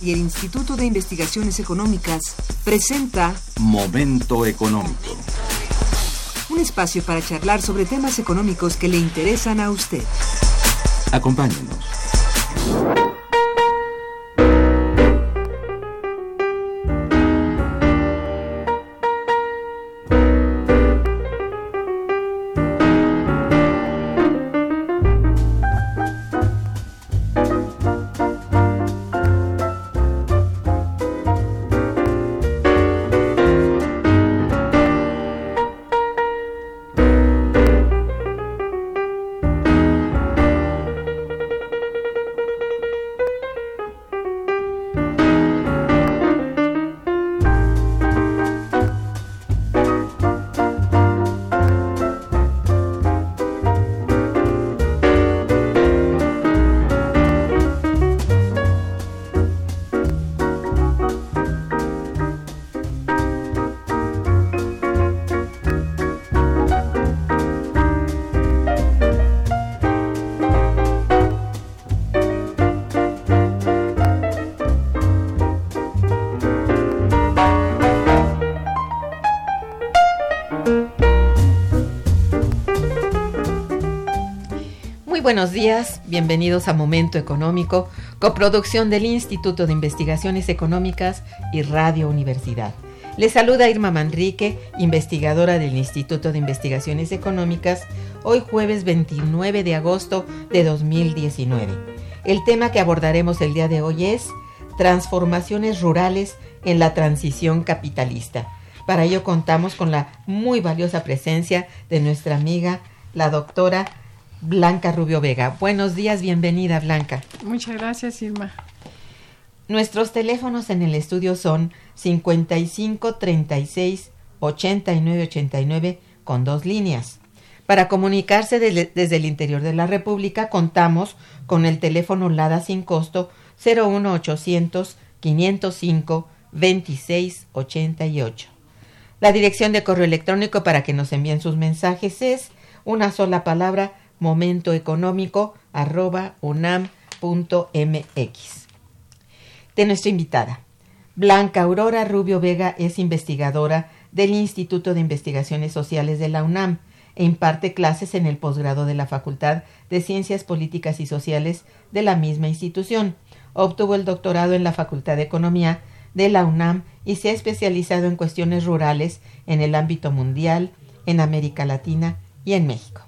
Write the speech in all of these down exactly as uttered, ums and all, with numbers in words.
y el Instituto de Investigaciones Económicas presenta Momento Económico. Un espacio para charlar sobre temas económicos que le interesan a usted. Acompáñenos. Buenos días, bienvenidos a Momento Económico, coproducción del Instituto de Investigaciones Económicas y Radio Universidad. Les saluda Irma Manrique, investigadora del Instituto de Investigaciones Económicas, hoy jueves veintinueve de agosto de dos mil diecinueve. El tema que abordaremos el día de hoy es transformaciones rurales en la transición capitalista. Para ello contamos con la muy valiosa presencia de nuestra amiga, la doctora Blanca Rubio Vega. Buenos días, bienvenida Blanca. Muchas gracias, Irma. Nuestros teléfonos en el estudio son cincuenta y cinco, treinta y seis, ochenta y nueve, ochenta y nueve con dos líneas. Para comunicarse de, desde el interior de la República contamos con el teléfono LADA sin costo cero uno ochocientos, quinientos cinco, veintiséis ochenta y ocho. La dirección de correo electrónico para que nos envíen sus mensajes es una sola palabra, momentoeconómico arroba unam punto mx. De nuestra invitada, Blanca Aurora Rubio Vega es investigadora del Instituto de Investigaciones Sociales de la UNAM e imparte clases en el posgrado de la Facultad de Ciencias Políticas y Sociales de la misma institución. Obtuvo el doctorado en la Facultad de Economía de la UNAM y se ha especializado en cuestiones rurales en el ámbito mundial, en América Latina y en México.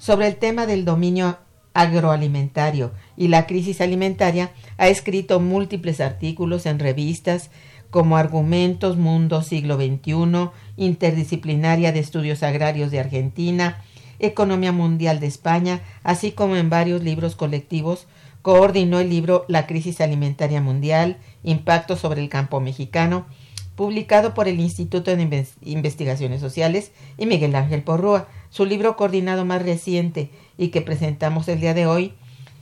Sobre el tema del dominio agroalimentario y la crisis alimentaria, ha escrito múltiples artículos en revistas como Argumentos, Mundo, Siglo veintiuno, Interdisciplinaria de Estudios Agrarios de Argentina, Economía Mundial de España, así como en varios libros colectivos. Coordinó el libro La Crisis Alimentaria Mundial, Impacto sobre el Campo Mexicano, publicado por el Instituto de Investigaciones Sociales y Miguel Ángel Porrua. Su libro coordinado más reciente y que presentamos el día de hoy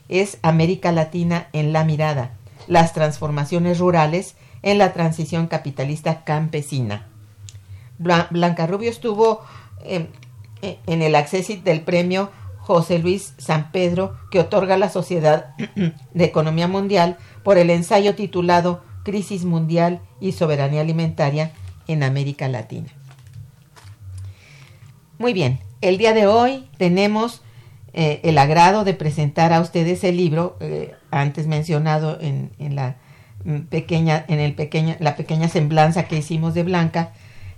es América Latina en la Mirada, las transformaciones rurales en la transición capitalista campesina. Blanca Rubio estuvo eh, en el accesit del premio José Luis Sampedro que otorga la Sociedad de Economía Mundial por el ensayo titulado Crisis Mundial y Soberanía Alimentaria en América Latina. Muy bien, el día de hoy tenemos eh, el agrado de presentar a ustedes el libro eh, antes mencionado en, en la pequeña en el pequeña la pequeña semblanza que hicimos de Blanca,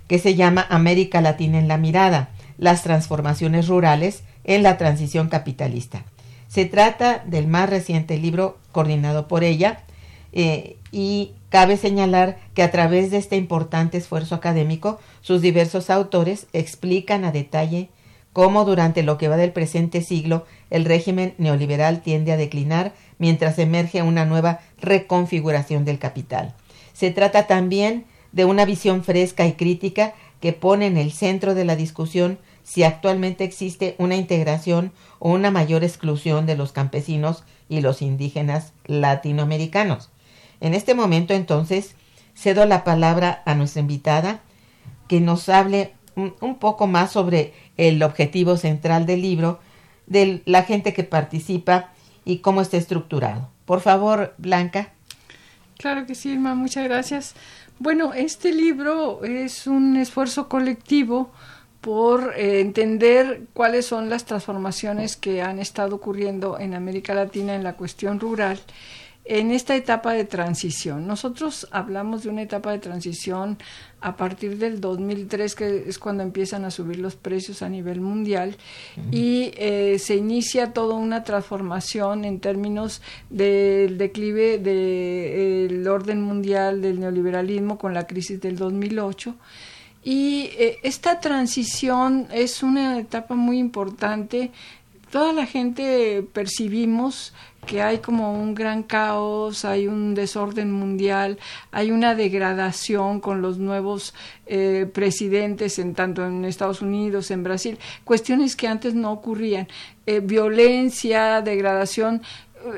que se llama América Latina en la Mirada, las transformaciones rurales en la transición capitalista. Se trata del más reciente libro coordinado por ella. Eh, y cabe señalar que a través de este importante esfuerzo académico, sus diversos autores explican a detalle cómo durante lo que va del presente siglo el régimen neoliberal tiende a declinar mientras emerge una nueva reconfiguración del capital. Se trata también de una visión fresca y crítica que pone en el centro de la discusión si actualmente existe una integración o una mayor exclusión de los campesinos y los indígenas latinoamericanos. En este momento, entonces, cedo la palabra a nuestra invitada, que nos hable un, un poco más sobre el objetivo central del libro, de la gente que participa y cómo está estructurado. Por favor, Blanca. Claro que sí, Irma, muchas gracias. Bueno, este libro es un esfuerzo colectivo por eh, entender cuáles son las transformaciones que han estado ocurriendo en América Latina en la cuestión rural en esta etapa de transición. Nosotros hablamos de una etapa de transición a partir del dos mil tres, que es cuando empiezan a subir los precios a nivel mundial, y eh, se inicia toda una transformación en términos del declive del orden mundial del neoliberalismo con la crisis del dos mil ocho. Y eh, esta transición es una etapa muy importante. Toda la gente percibimos que hay como un gran caos, hay un desorden mundial, hay una degradación con los nuevos eh, presidentes, en tanto en Estados Unidos, en Brasil, cuestiones que antes no ocurrían, eh, violencia, degradación,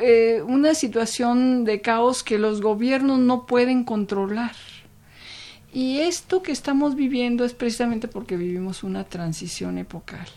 eh, una situación de caos que los gobiernos no pueden controlar. Y esto que estamos viviendo es precisamente porque vivimos una transición epocal.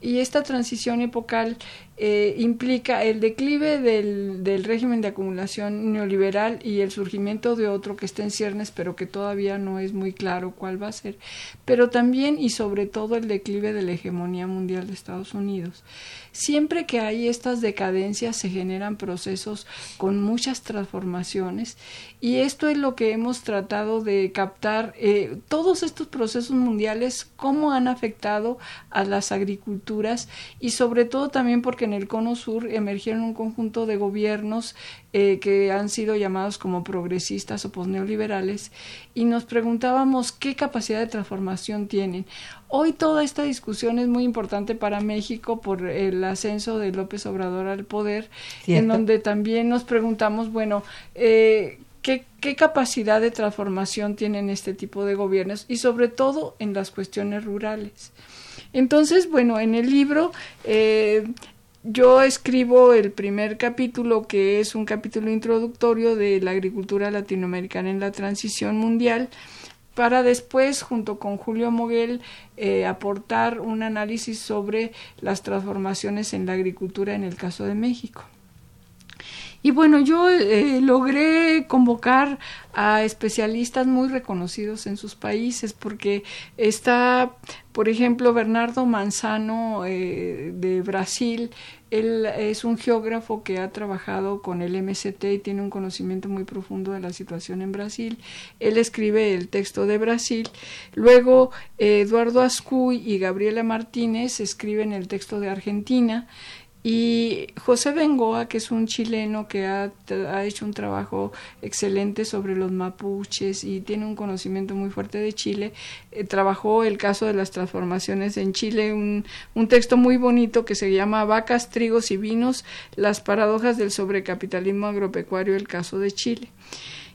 Y esta transición epocal eh, implica el declive del, del régimen de acumulación neoliberal y el surgimiento de otro que está en ciernes, pero que todavía no es muy claro cuál va a ser. Pero también y sobre todo el declive de la hegemonía mundial de Estados Unidos. Siempre que hay estas decadencias se generan procesos con muchas transformaciones, y esto es lo que hemos tratado de captar, eh, todos estos procesos mundiales, cómo han afectado a las agriculturas, y sobre todo también porque en el Cono Sur emergieron un conjunto de gobiernos eh, que han sido llamados como progresistas o posneoliberales, y nos preguntábamos qué capacidad de transformación tienen. Hoy toda esta discusión es muy importante para México por el ascenso de López Obrador al poder, ¿cierto? En donde también nos preguntamos, bueno, eh, ¿qué, qué capacidad de transformación tienen este tipo de gobiernos? Y sobre todo en las cuestiones rurales. Entonces, bueno, en el libro eh, yo escribo el primer capítulo, que es un capítulo introductorio de la agricultura latinoamericana en la transición mundial, para después, junto con Julio Moguel, eh, aportar un análisis sobre las transformaciones en la agricultura en el caso de México. Y bueno, yo eh, logré convocar a especialistas muy reconocidos en sus países, porque está, por ejemplo, Bernardo Manzano eh, de Brasil. Él es un geógrafo que ha trabajado con el M C T y tiene un conocimiento muy profundo de la situación en Brasil. Él escribe el texto de Brasil. Luego, eh, Eduardo Ascuy y Gabriela Martínez escriben el texto de Argentina. Y José Bengoa, que es un chileno que ha, ha hecho un trabajo excelente sobre los mapuches y tiene un conocimiento muy fuerte de Chile, eh, trabajó el caso de las transformaciones en Chile, un, un texto muy bonito que se llama Vacas, Trigos y Vinos, las paradojas del sobrecapitalismo agropecuario, el caso de Chile.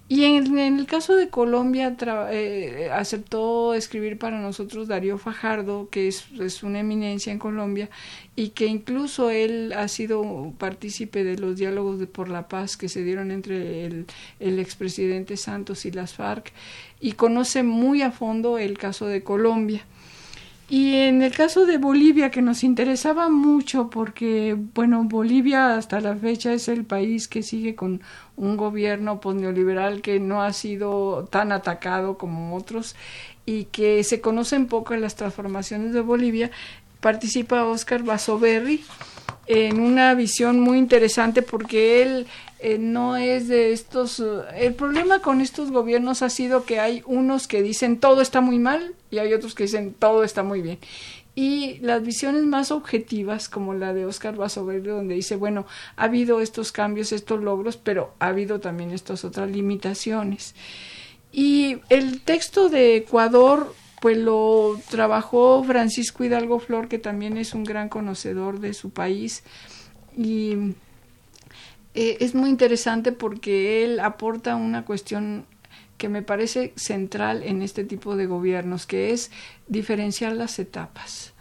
Y en, en el caso de Colombia tra- eh, aceptó escribir para nosotros Darío Fajardo, que es, es una eminencia en Colombia, y que incluso él ha sido partícipe de los diálogos de por la paz que se dieron entre el, el expresidente Santos y las FARC, y conoce muy a fondo el caso de Colombia. Y en el caso de Bolivia, que nos interesaba mucho porque, bueno, Bolivia hasta la fecha es el país que sigue con un gobierno posneoliberal que no ha sido tan atacado como otros y que se conocen poco las transformaciones de Bolivia, participa Óscar Bazoberry en una visión muy interesante porque él eh, no es de estos... El problema con estos gobiernos ha sido que hay unos que dicen todo está muy mal y hay otros que dicen todo está muy bien. Y las visiones más objetivas, como la de Óscar Bazoberry, donde dice, bueno, ha habido estos cambios, estos logros, pero ha habido también estas otras limitaciones. Y el texto de Ecuador... pues lo trabajó Francisco Hidalgo Flor, que también es un gran conocedor de su país, y eh, es muy interesante porque él aporta una cuestión que me parece central en este tipo de gobiernos, que es diferenciar las etapas.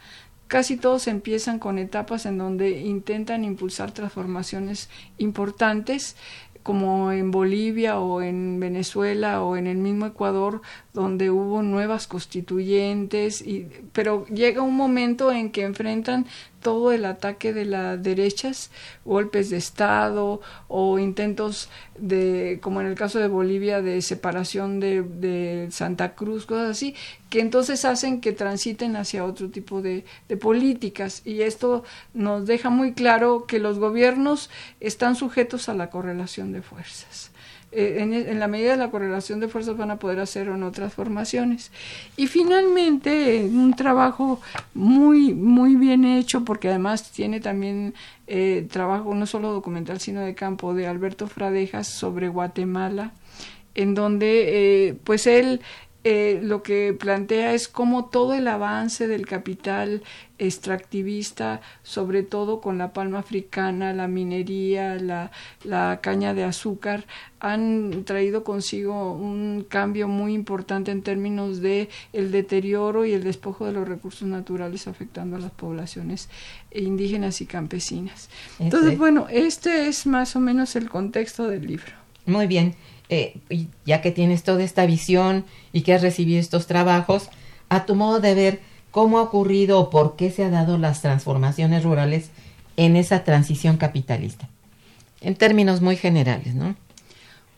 Casi todos empiezan con etapas en donde intentan impulsar transformaciones importantes, como en Bolivia o en Venezuela o en el mismo Ecuador, donde hubo nuevas constituyentes, y, pero llega un momento en que enfrentan todo el ataque de las derechas, golpes de Estado o intentos de, como en el caso de Bolivia, de separación de, de Santa Cruz, cosas así, que entonces hacen que transiten hacia otro tipo de, de políticas. Y esto nos deja muy claro que los gobiernos están sujetos a la correlación de fuerzas. Eh, en, en la medida de la correlación de fuerzas van a poder hacer o no transformaciones. Y finalmente, un trabajo muy, muy bien hecho, porque además tiene también eh, trabajo no solo documental sino de campo, de Alberto Fradejas sobre Guatemala, en donde eh, pues él eh, lo que plantea es cómo todo el avance del capital extractivista, sobre todo con la palma africana, la minería, la, la caña de azúcar, han traído consigo un cambio muy importante en términos de el deterioro y el despojo de los recursos naturales, afectando a las poblaciones indígenas y campesinas. Entonces, este. bueno, este es más o menos el contexto del libro. Muy bien, eh, ya que tienes toda esta visión y que has recibido estos trabajos, a tu modo de ver, ¿cómo ha ocurrido o por qué se han dado las transformaciones rurales en esa transición capitalista? En términos muy generales, ¿no?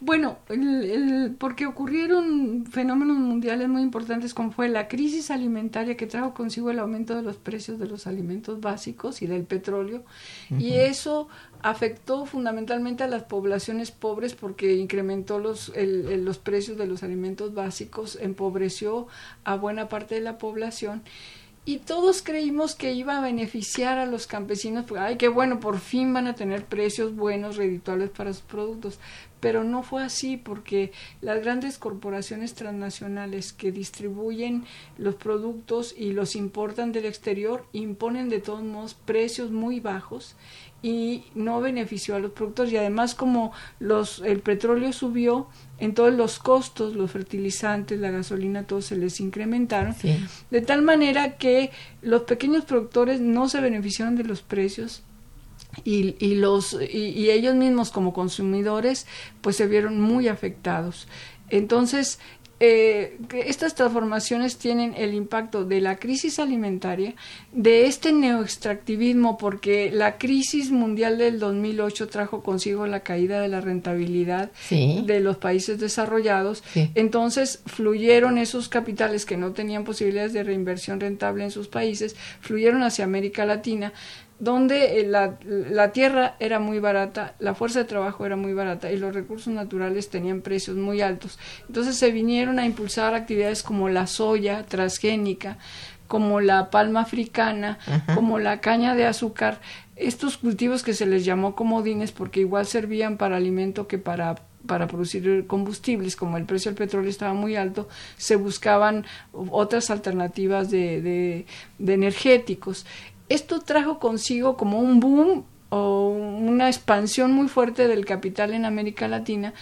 Bueno, el, el, porque ocurrieron fenómenos mundiales muy importantes, como fue la crisis alimentaria, que trajo consigo el aumento de los precios de los alimentos básicos y del petróleo, uh-huh. y eso afectó fundamentalmente a las poblaciones pobres porque incrementó los, el, el, los precios de los alimentos básicos, empobreció a buena parte de la población. Y todos creímos que iba a beneficiar a los campesinos, porque, ay, qué bueno, por fin van a tener precios buenos, redituables para sus productos. Pero no fue así, porque las grandes corporaciones transnacionales que distribuyen los productos y los importan del exterior, imponen de todos modos precios muy bajos y no benefició a los productores. Y además, como los el petróleo subió, entonces los costos, los fertilizantes, la gasolina, todos se les incrementaron, sí. de tal manera que los pequeños productores no se beneficiaron de los precios y, y, los, y, y ellos mismos como consumidores pues se vieron muy afectados. Entonces, Eh, estas transformaciones tienen el impacto de la crisis alimentaria, de este neoextractivismo, porque la crisis mundial del dos mil ocho trajo consigo la caída de la rentabilidad sí. de los países desarrollados, sí. entonces fluyeron esos capitales que no tenían posibilidades de reinversión rentable en sus países, fluyeron hacia América Latina, donde la, la tierra era muy barata, la fuerza de trabajo era muy barata y los recursos naturales tenían precios muy altos. Entonces se vinieron a impulsar actividades como la soya transgénica, como la palma africana, ajá. como la caña de azúcar, estos cultivos que se les llamó comodines porque igual servían para alimento que para para producir combustibles. Como el precio del petróleo estaba muy alto, se buscaban otras alternativas de, de, de energéticos. Esto trajo consigo como un boom o una expansión muy fuerte del capital en América Latina,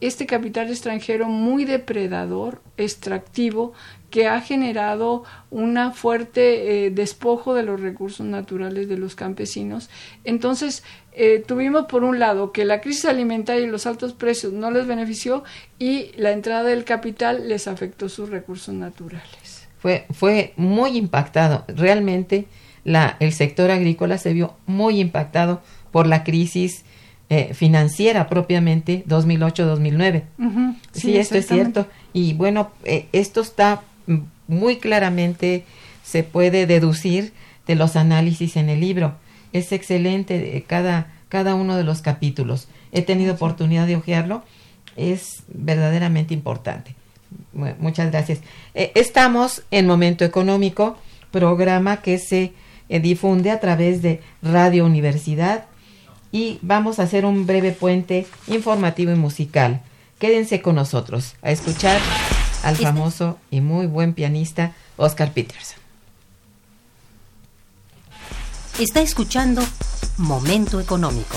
este capital extranjero muy depredador, extractivo, que ha generado un fuerte eh, despojo de los recursos naturales de los campesinos. Entonces, eh, tuvimos por un lado que la crisis alimentaria y los altos precios no les benefició y la entrada del capital les afectó sus recursos naturales. Fue, fue muy impactado. Realmente la, el sector agrícola se vio muy impactado por la crisis eh, financiera propiamente dos mil ocho dos mil nueve. Uh-huh. Sí, sí, esto es cierto. Y bueno, eh, esto está muy claramente, se puede deducir de los análisis en el libro. Es excelente eh, cada, cada uno de los capítulos. He tenido oportunidad de hojearlo. Es verdaderamente importante. Bueno, muchas gracias. Eh, estamos en Momento Económico, programa que se eh, difunde a través de Radio Universidad, y vamos a hacer un breve puente informativo y musical. Quédense con nosotros a escuchar al famoso y muy buen pianista Oscar Peterson. Está escuchando Momento Económico.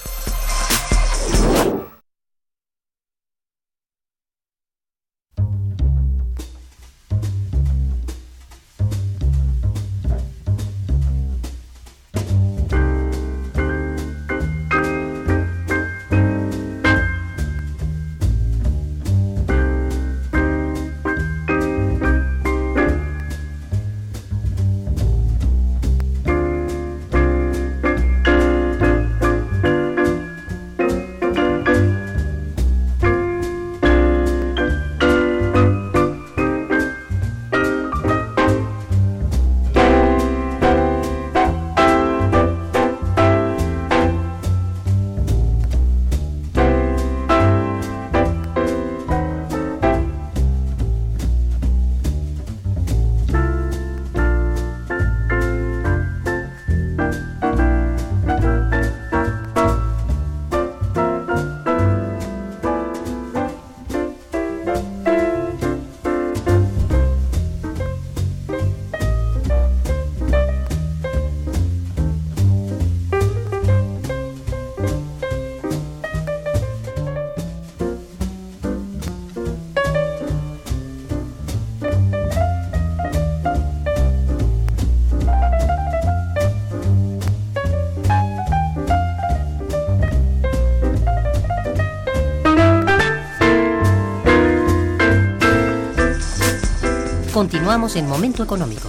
Continuamos en Momento Económico.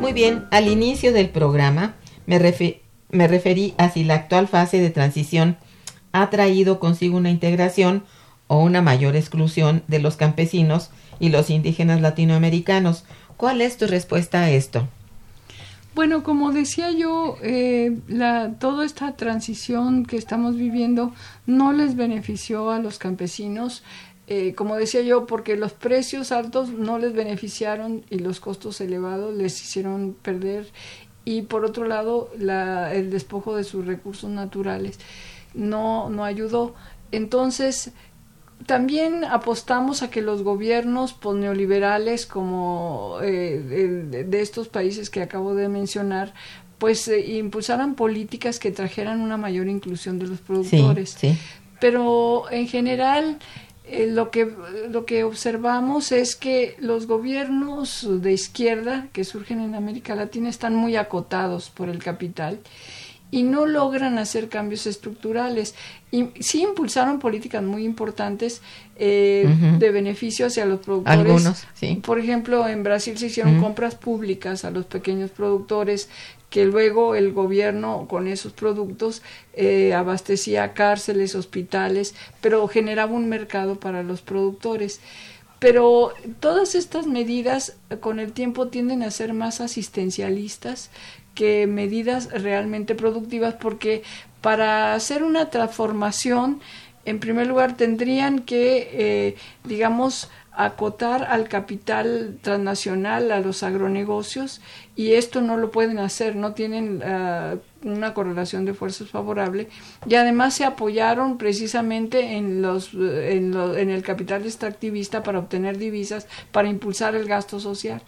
Muy bien, al inicio del programa me refiero Me referí a si la actual fase de transición ha traído consigo una integración o una mayor exclusión de los campesinos y los indígenas latinoamericanos. ¿Cuál es tu respuesta a esto? Bueno, como decía yo, eh, la, toda esta transición que estamos viviendo no les benefició a los campesinos. Eh, como decía yo, porque los precios altos no les beneficiaron y los costos elevados les hicieron perder. Y por otro lado, la, el despojo de sus recursos naturales no, no ayudó. Entonces, también apostamos a que los gobiernos posneoliberales como eh, el, de estos países que acabo de mencionar, pues eh, impulsaran políticas que trajeran una mayor inclusión de los productores. Sí, sí. Pero en general, eh, lo que, lo que observamos es que los gobiernos de izquierda que surgen en América Latina están muy acotados por el capital y no logran hacer cambios estructurales. Y sí impulsaron políticas muy importantes eh, uh-huh. de beneficio hacia los productores. Algunos, sí. Por ejemplo, en Brasil se hicieron uh-huh. compras públicas a los pequeños productores, que luego el gobierno con esos productos eh, abastecía cárceles, hospitales, pero generaba un mercado para los productores. Pero todas estas medidas con el tiempo tienden a ser más asistencialistas que medidas realmente productivas, porque para hacer una transformación, en primer lugar tendrían que, eh, digamos, acotar al capital transnacional, a los agronegocios, y esto no lo pueden hacer, no tienen uh, una correlación de fuerzas favorable, y además se apoyaron precisamente en los en, lo, en el capital extractivista para obtener divisas, para impulsar el gasto social.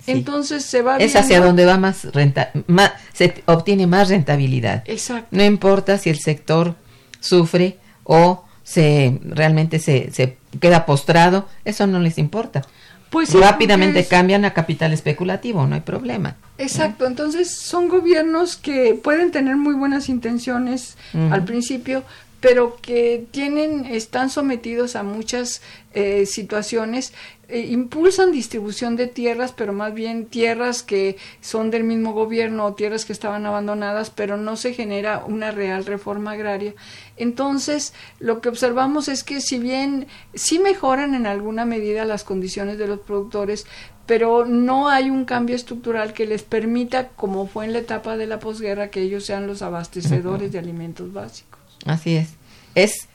Sí. Entonces se va es viendo, hacia donde va más renta, más, se obtiene más rentabilidad. Exacto. No importa si el sector sufre o se realmente se, se queda postrado, eso no les importa. Pues sí, rápidamente es... cambian a capital especulativo, no hay problema. Exacto, ¿eh? Entonces son gobiernos que pueden tener muy buenas intenciones uh-huh. al principio, pero que tienen están sometidos a muchas eh, situaciones, eh, impulsan distribución de tierras, pero más bien tierras que son del mismo gobierno o tierras que estaban abandonadas, pero no se genera una real reforma agraria. Entonces, lo que observamos es que si bien sí mejoran en alguna medida las condiciones de los productores, pero no hay un cambio estructural que les permita, como fue en la etapa de la posguerra, que ellos sean los abastecedores uh-huh. de alimentos básicos. Así es. Es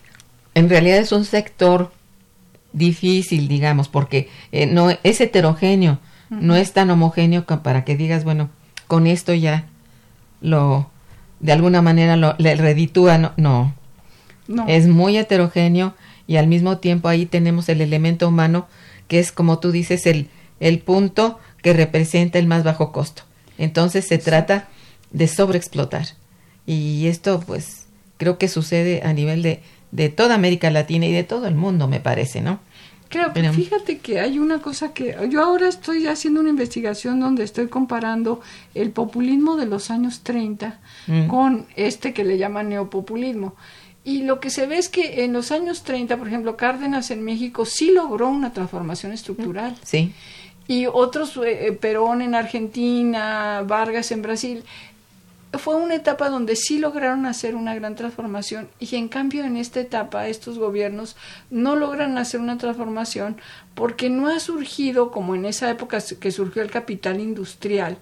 en realidad es un sector difícil, digamos, porque eh, no es heterogéneo, uh-huh. no es tan homogéneo que para que digas, bueno, con esto ya lo, de alguna manera lo, le reditúa, no, no, no, es muy heterogéneo y al mismo tiempo ahí tenemos el elemento humano que es, como tú dices, el, el punto que representa el más bajo costo. Entonces se sí. trata de sobreexplotar y esto pues creo que sucede a nivel de, de toda América Latina y de todo el mundo, me parece, ¿no? Claro, pero fíjate que hay una cosa que yo ahora estoy haciendo una investigación donde estoy comparando el populismo de los años treinta mm. con este que le llaman neopopulismo. Y lo que se ve es que en los años treinta, por ejemplo, Cárdenas en México sí logró una transformación estructural. Sí. Y otros, eh, Perón en Argentina, Vargas en Brasil, fue una etapa donde sí lograron hacer una gran transformación y en cambio en esta etapa estos gobiernos no logran hacer una transformación porque no ha surgido como en esa época que surgió el capital industrial,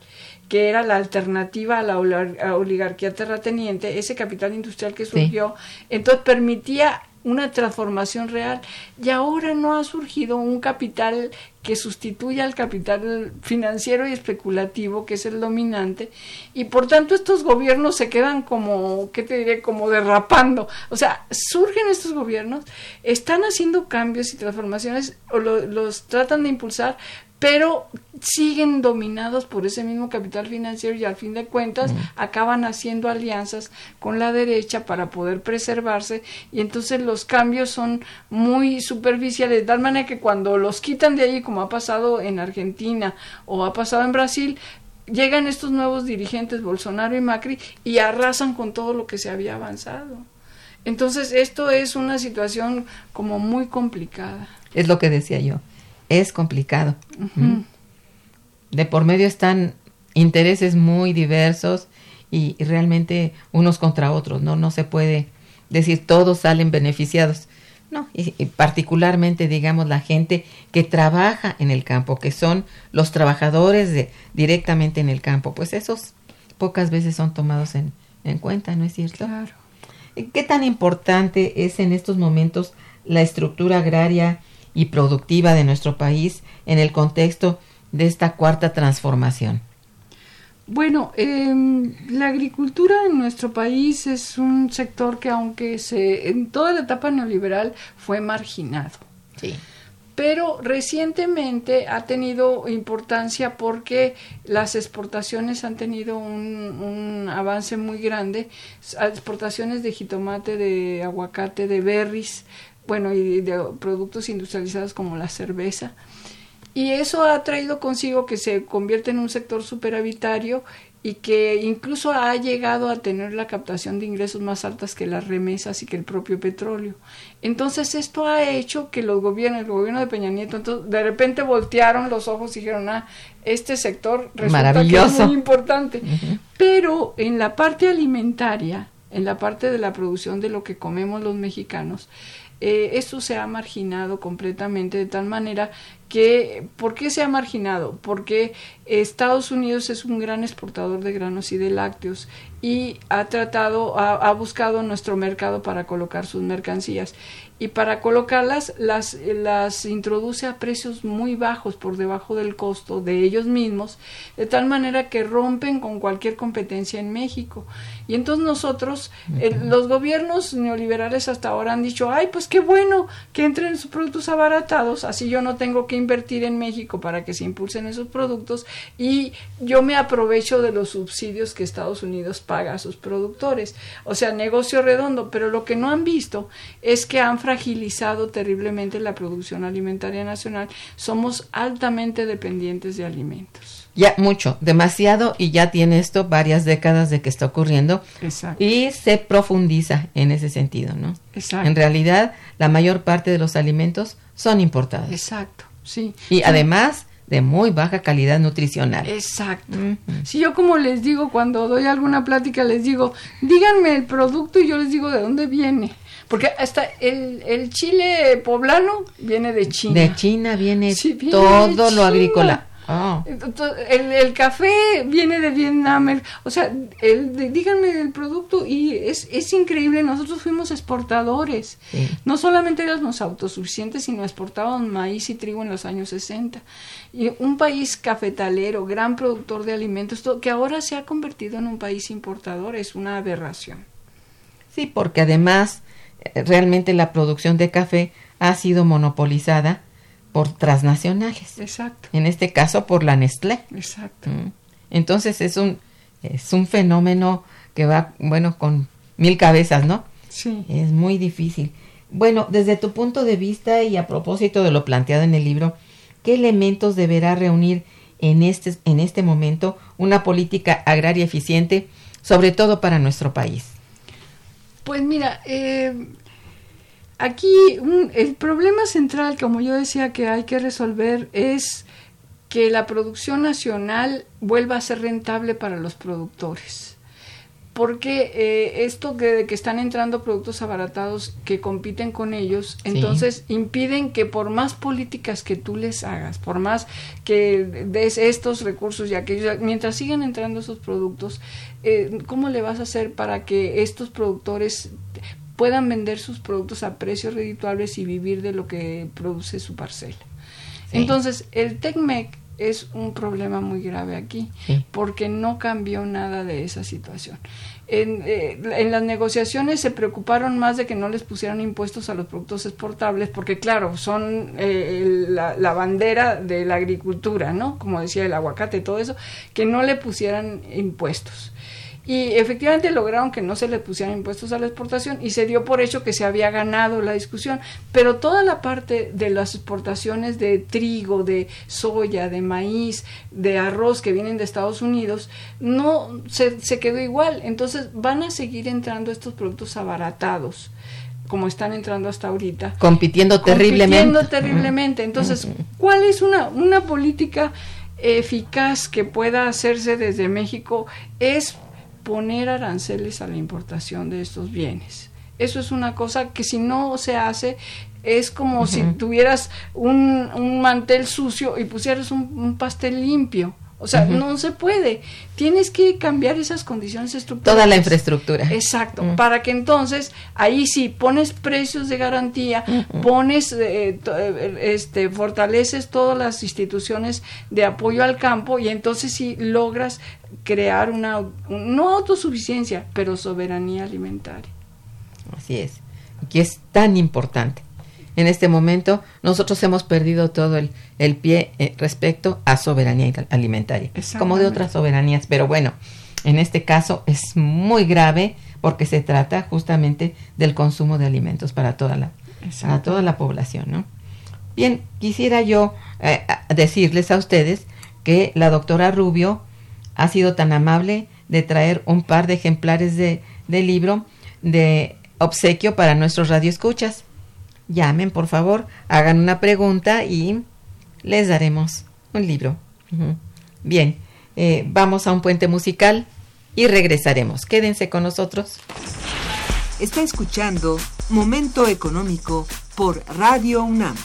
que era la alternativa a la oligarquía terrateniente, ese capital industrial que surgió, sí. entonces permitía una transformación real y ahora no ha surgido un capital que sustituya al capital financiero y especulativo que es el dominante y por tanto estos gobiernos se quedan como, ¿qué te diré? Como derrapando, o sea, surgen estos gobiernos, están haciendo cambios y transformaciones o lo, los tratan de impulsar pero siguen dominados por ese mismo capital financiero y al fin de cuentas mm. acaban haciendo alianzas con la derecha para poder preservarse y entonces los cambios son muy superficiales, de tal manera que cuando los quitan de ahí, como ha pasado en Argentina o ha pasado en Brasil, llegan estos nuevos dirigentes, Bolsonaro y Macri, y arrasan con todo lo que se había avanzado. Entonces esto es una situación como muy complicada. Es lo que decía yo. Es complicado. Uh-huh. De por medio están intereses muy diversos y, y realmente unos contra otros, ¿no? No se puede decir todos salen beneficiados. No, y, y particularmente, digamos, la gente que trabaja en el campo, que son los trabajadores de, directamente en el campo, pues esos pocas veces son tomados en, en cuenta, ¿no es cierto? Claro. ¿Qué tan importante es en estos momentos la estructura agraria y productiva de nuestro país en el contexto de esta cuarta transformación? Bueno, eh, la agricultura en nuestro país es un sector que aunque se en toda la etapa neoliberal fue marginado. Sí. Pero recientemente ha tenido importancia porque las exportaciones han tenido un, un avance muy grande, exportaciones de jitomate, de aguacate, de berries, bueno, y de productos industrializados como la cerveza. Y eso ha traído consigo que se convierte en un sector superavitario y que incluso ha llegado a tener la captación de ingresos más altas que las remesas y que el propio petróleo. Entonces esto ha hecho que los gobiernos, el gobierno de Peña Nieto, entonces, de repente voltearon los ojos y dijeron, ah, este sector resulta que es muy importante. Uh-huh. Pero en la parte alimentaria, en la parte de la producción de lo que comemos los mexicanos, Eh, esto se ha marginado completamente de tal manera que, ¿por qué se ha marginado? Porque Estados Unidos es un gran exportador de granos y de lácteos y ha tratado, ha, ha buscado nuestro mercado para colocar sus mercancías y para colocarlas las, las introduce a precios muy bajos, por debajo del costo de ellos mismos, de tal manera que rompen con cualquier competencia en México. Y entonces nosotros, eh, los gobiernos neoliberales hasta ahora han dicho, ay, pues qué bueno que entren sus productos abaratados, así yo no tengo que invertir en México para que se impulsen esos productos y yo me aprovecho de los subsidios que Estados Unidos paga a sus productores. O sea, negocio redondo, pero lo que no han visto es que han fragilizado terriblemente la producción alimentaria nacional. Somos altamente dependientes de alimentos. Ya mucho, demasiado, y ya tiene esto varias décadas de que está ocurriendo. Exacto. Y se profundiza en ese sentido, ¿no? Exacto. En realidad, la mayor parte de los alimentos son importados. Exacto, sí. Y sí. además de muy baja calidad nutricional. Exacto. Mm-hmm. Si yo como les digo cuando doy alguna plática, les digo, díganme el producto y yo les digo de dónde viene. Porque hasta el, el chile poblano viene de China. De China viene, sí, viene todo China. Lo agrícola. Oh. El, el café viene de Vietnam, el, o sea, el, de, díganme del producto y es, es increíble. Nosotros fuimos exportadores, sí. No solamente éramos autosuficientes, sino exportábamos maíz y trigo en los años sesenta. Y un país cafetalero, gran productor de alimentos, todo, que ahora se ha convertido en un país importador, es una aberración. Sí, porque además realmente la producción de café ha sido monopolizada por transnacionales. Exacto. En este caso por la Nestlé. Exacto. Entonces es un es un fenómeno que va, bueno, con mil cabezas, ¿no? Sí. Es muy difícil. Bueno, desde tu punto de vista y a propósito de lo planteado en el libro, ¿qué elementos deberá reunir en este en este momento una política agraria eficiente, sobre todo para nuestro país? Pues mira, eh aquí un, el problema central, como yo decía, que hay que resolver es que la producción nacional vuelva a ser rentable para los productores. Porque eh, esto que, de que están entrando productos abaratados que compiten con ellos, sí. Entonces impiden que por más políticas que tú les hagas, por más que des estos recursos y aquellos, mientras sigan entrando esos productos, eh, ¿cómo le vas a hacer para que estos productores puedan vender sus productos a precios redituables y vivir de lo que produce su parcela? Sí. Entonces, el TECMEC es un problema muy grave aquí, sí. Porque no cambió nada de esa situación. En, eh, en las negociaciones se preocuparon más de que no les pusieran impuestos a los productos exportables, porque claro, son eh, la, la bandera de la agricultura, ¿no? Como decía, el aguacate, todo eso, que no le pusieran impuestos. Y efectivamente lograron que no se les pusieran impuestos a la exportación y se dio por hecho que se había ganado la discusión, pero toda la parte de las exportaciones de trigo, de soya, de maíz, de arroz que vienen de Estados Unidos, no se, se quedó igual. Entonces van a seguir entrando estos productos abaratados, como están entrando hasta ahorita. Compitiendo terriblemente. Compitiendo terriblemente. Entonces, ¿cuál es una, una política eficaz que pueda hacerse desde México? Es poner aranceles a la importación de estos bienes. Eso es una cosa que si no se hace, es como uh-huh. si tuvieras un, un mantel sucio y pusieras un, un pastel limpio. O sea, uh-huh. no se puede. Tienes que cambiar esas condiciones estructurales. Toda la infraestructura. Exacto. Uh-huh. Para que entonces, ahí sí, pones precios de garantía, uh-huh. pones, eh, to, este, fortaleces todas las instituciones de apoyo al campo y entonces sí logras crear una, un, no autosuficiencia, pero soberanía alimentaria. Así es. Y es tan importante. En este momento nosotros hemos perdido todo el, el pie eh, respecto a soberanía alimentaria, como de otras soberanías, pero bueno, en este caso es muy grave porque se trata justamente del consumo de alimentos para toda la, para toda la población, ¿no? Bien, quisiera yo eh, decirles a ustedes que la doctora Rubio ha sido tan amable de traer un par de ejemplares de, de libro de obsequio para nuestros radioescuchas. Llamen, por favor, hagan una pregunta y les daremos un libro. Uh-huh. Bien, eh, vamos a un puente musical y regresaremos. Quédense con nosotros. Está escuchando Momento Económico por Radio UNAM.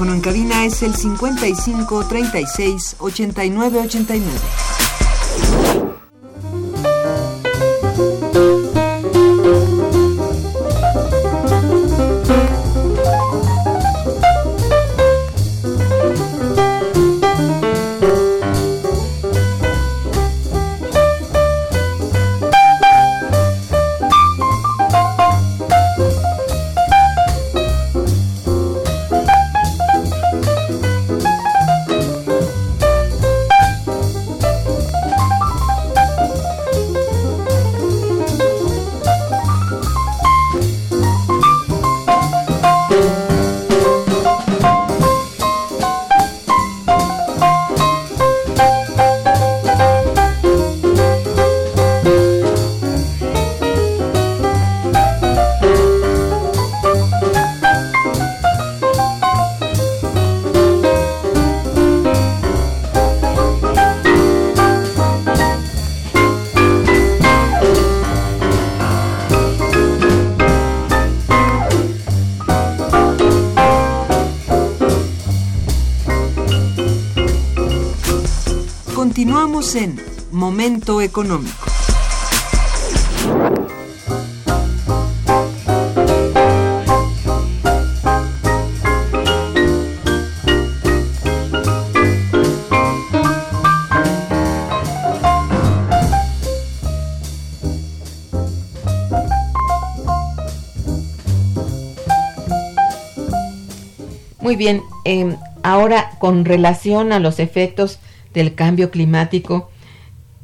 En cabina es el cincuenta y cinco, treinta y seis, ochenta y nueve, ochenta y nueve. Estamos en Momento Económico. Muy bien, eh, ahora con relación a los efectos del cambio climático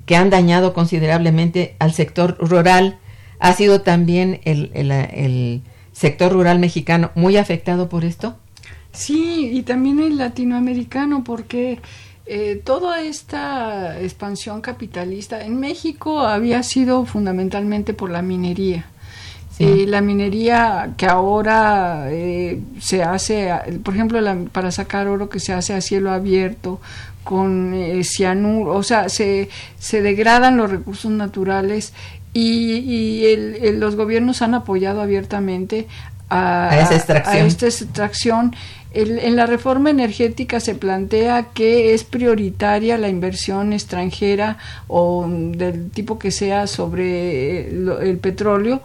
que han dañado considerablemente al sector rural, ¿ha sido también el, el, el sector rural mexicano muy afectado por esto? Sí, y también el latinoamericano, porque eh, toda esta expansión capitalista en México había sido fundamentalmente por la minería. Sí. Eh, la minería que ahora eh, se hace, por ejemplo, la, para sacar oro que se hace a cielo abierto con eh, cianuro, o sea, se, se degradan los recursos naturales y, y el, el, los gobiernos han apoyado abiertamente a, a esa extracción. A esta extracción. El, en la reforma energética se plantea que es prioritaria la inversión extranjera o del tipo que sea sobre el, el petróleo,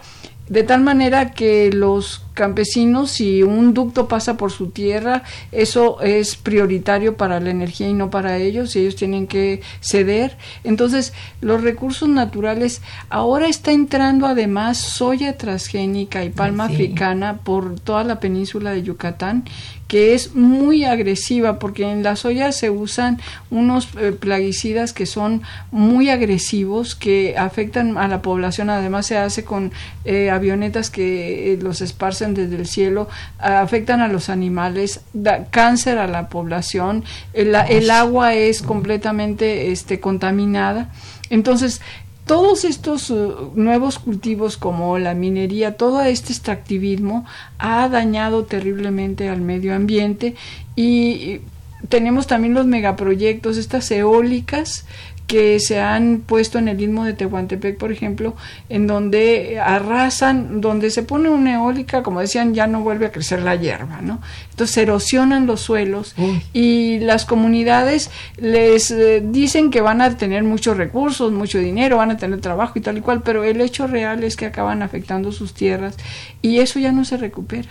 de tal manera que los campesinos, si un ducto pasa por su tierra, eso es prioritario para la energía y no para ellos, y ellos tienen que ceder. Entonces, los recursos naturales, ahora está entrando además soya transgénica y palma sí. africana por toda la península de Yucatán, que es muy agresiva, porque en la soya se usan unos eh, plaguicidas que son muy agresivos, que afectan a la población. Además se hace con eh, avionetas que eh, los esparcen desde el cielo, afectan a los animales, da cáncer a la población, el, el agua es completamente este, contaminada. Entonces, todos estos uh, nuevos cultivos como la minería, todo este extractivismo ha dañado terriblemente al medio ambiente, y tenemos también los megaproyectos, estas eólicas que se han puesto en el Istmo de Tehuantepec, por ejemplo, en donde arrasan, donde se pone una eólica, como decían, ya no vuelve a crecer la hierba, ¿no? Entonces erosionan los suelos. Uy. Y las comunidades les eh, dicen que van a tener muchos recursos, mucho dinero, van a tener trabajo y tal y cual, pero el hecho real es que acaban afectando sus tierras y eso ya no se recupera.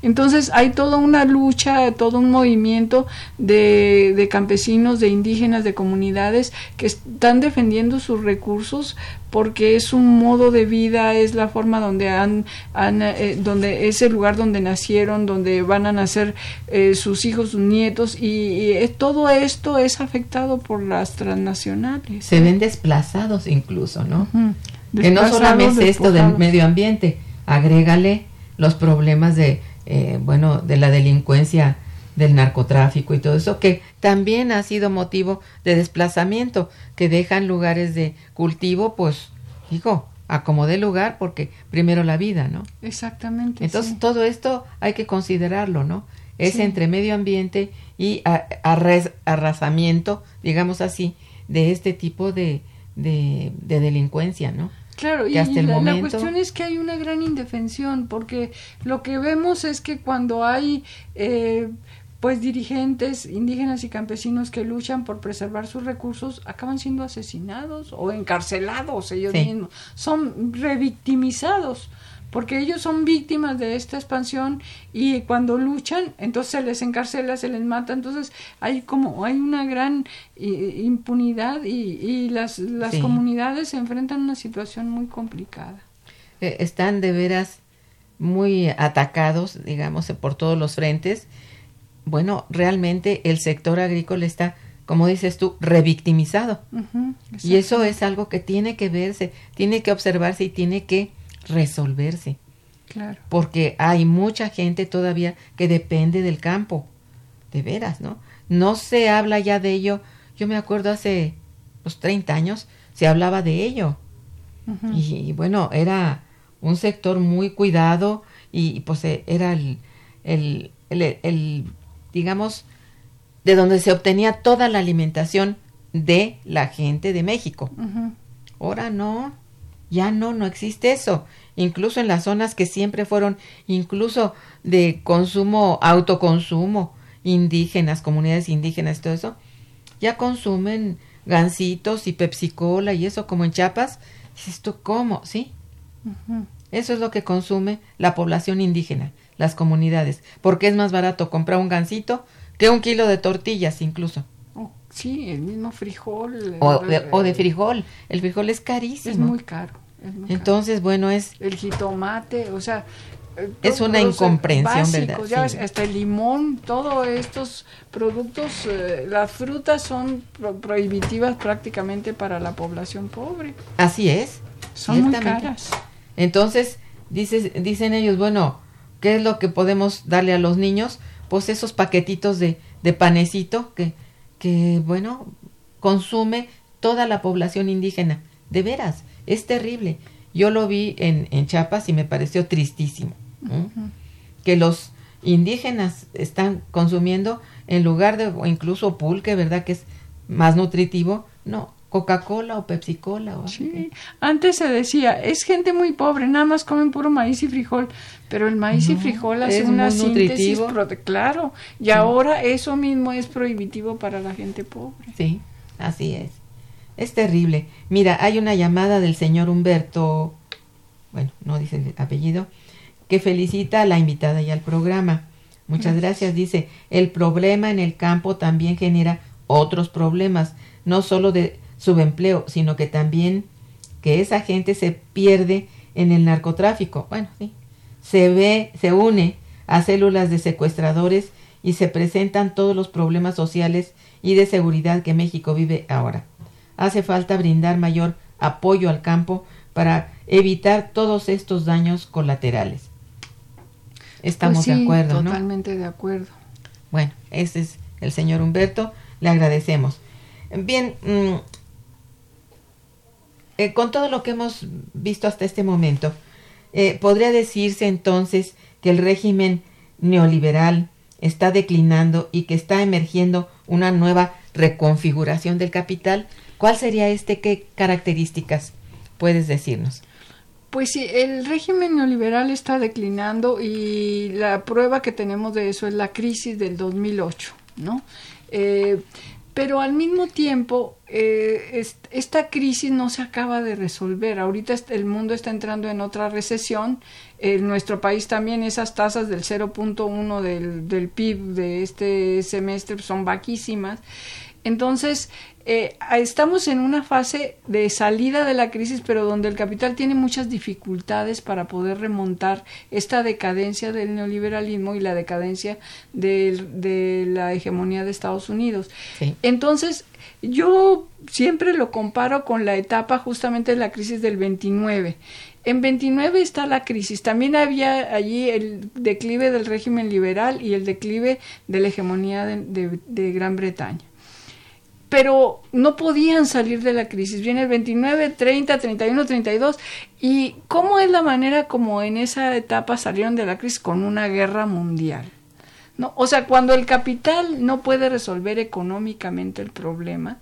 Entonces hay toda una lucha, todo un movimiento de, de campesinos, de indígenas, de comunidades que están defendiendo sus recursos, porque es un modo de vida, es la forma donde han, han eh, donde es el lugar donde nacieron, donde van a nacer eh, sus hijos, sus nietos, y, y es, todo esto es afectado por las transnacionales. Se ven desplazados incluso, ¿no? Uh-huh. Desplazados, que no solamente esto del medio ambiente, agrégale los problemas de Eh, bueno, de la delincuencia, del narcotráfico y todo eso, que también ha sido motivo de desplazamiento, que dejan lugares de cultivo, pues, digo, acomode lugar, porque primero la vida, ¿no? Exactamente. Entonces, sí. Todo esto hay que considerarlo, ¿no? Es sí. Entre medio ambiente y a, arres, arrasamiento, digamos así, de este tipo de, de, de delincuencia, ¿no? Claro, y hasta el la, momento... la cuestión es que hay una gran indefensión, porque lo que vemos es que cuando hay eh, pues dirigentes indígenas y campesinos que luchan por preservar sus recursos, acaban siendo asesinados o encarcelados ellos sí. mismos, son revictimizados, porque ellos son víctimas de esta expansión, y cuando luchan, entonces se les encarcela, se les mata. Entonces hay como hay una gran eh, impunidad, y, y las, las sí. comunidades se enfrentan a una situación muy complicada. Eh, están de veras muy atacados, digamos, por todos los frentes. Bueno, realmente el sector agrícola está, como dices tú, revictimizado. Uh-huh, y eso es algo que tiene que verse, tiene que observarse y tiene que resolverse, claro, porque hay mucha gente todavía que depende del campo, de veras, ¿no? No se habla ya de ello. Yo me acuerdo hace los treinta años se hablaba de ello, uh-huh. y, y bueno, era un sector muy cuidado, y pues era el, el, el, el, el, digamos, de donde se obtenía toda la alimentación de la gente de México. Uh-huh. Ahora no. Ya no, no existe eso. Incluso en las zonas que siempre fueron, incluso de consumo, autoconsumo, indígenas, comunidades indígenas, todo eso, ya consumen Gansitos y Pepsi-Cola y eso, como en Chiapas. Dices tú, ¿cómo? ¿Sí? Uh-huh. Eso es lo que consume la población indígena, las comunidades, porque es más barato comprar un gansito que un kilo de tortillas incluso. Oh, sí, el mismo frijol. O de, eh, o de frijol. El frijol es carísimo. Es muy caro. Es muy Entonces, caro. bueno, es... El jitomate, o sea... Es una incomprensión, ¿verdad? Ya ves, hasta el limón, todos estos productos, eh, las frutas son pro- prohibitivas prácticamente para la población pobre. Así es. Son muy caras. Entonces, dices, dicen ellos, bueno, ¿qué es lo que podemos darle a los niños? Pues esos paquetitos de, de panecito que, que, bueno, consume toda la población indígena. De veras, es terrible. Yo lo vi en, en Chiapas y me pareció tristísimo. Uh-huh. Que los indígenas están consumiendo, en lugar de incluso pulque, ¿verdad?, que es más nutritivo, no, Coca-Cola o Pepsi-Cola. O sí, así. Antes se decía, es gente muy pobre, nada más comen puro maíz y frijol, pero el maíz no, y frijol hace una síntesis, pro- claro, y sí. Ahora eso mismo es prohibitivo para la gente pobre. Sí, así es. Es terrible. Mira, hay una llamada del señor Humberto, bueno, no dice el apellido, que felicita a la invitada y al programa. Muchas gracias. Dice, el problema en el campo también genera otros problemas, no solo de subempleo, sino que también que esa gente se pierde en el narcotráfico. Bueno, sí. Se ve, se une a células de secuestradores y se presentan todos los problemas sociales y de seguridad que México vive ahora. Hace falta brindar mayor apoyo al campo para evitar todos estos daños colaterales. Estamos pues sí, de acuerdo, ¿no? Totalmente de acuerdo. Bueno, ese es el señor Humberto. Le agradecemos. Bien, mmm, eh, con todo lo que hemos visto hasta este momento, eh, ¿podría decirse entonces que el régimen neoliberal está declinando y que está emergiendo una nueva reconfiguración del capital? ¿Cuál sería este? ¿Qué características puedes decirnos? Pues sí, el régimen neoliberal está declinando y la prueba que tenemos de eso es la crisis del dos mil ocho, ¿no? Eh, pero al mismo tiempo, eh, es, esta crisis no se acaba de resolver. Ahorita el mundo está entrando en otra recesión. En nuestro país también esas tasas del cero punto uno del, del P I B de este semestre son bajísimas. Entonces, eh, estamos en una fase de salida de la crisis, pero donde el capital tiene muchas dificultades para poder remontar esta decadencia del neoliberalismo y la decadencia del, de la hegemonía de Estados Unidos. Sí. Entonces, yo siempre lo comparo con la etapa justamente de la crisis del veintinueve. En veintinueve está la crisis. También había allí el declive del régimen liberal y el declive de la hegemonía de, de, de Gran Bretaña. Pero no podían salir de la crisis. Viene el veintinueve, treinta, treinta y uno, treinta y dos. ¿Y cómo es la manera como en esa etapa salieron de la crisis? Con una guerra mundial, ¿no? O sea, cuando el capital no puede resolver económicamente el problema,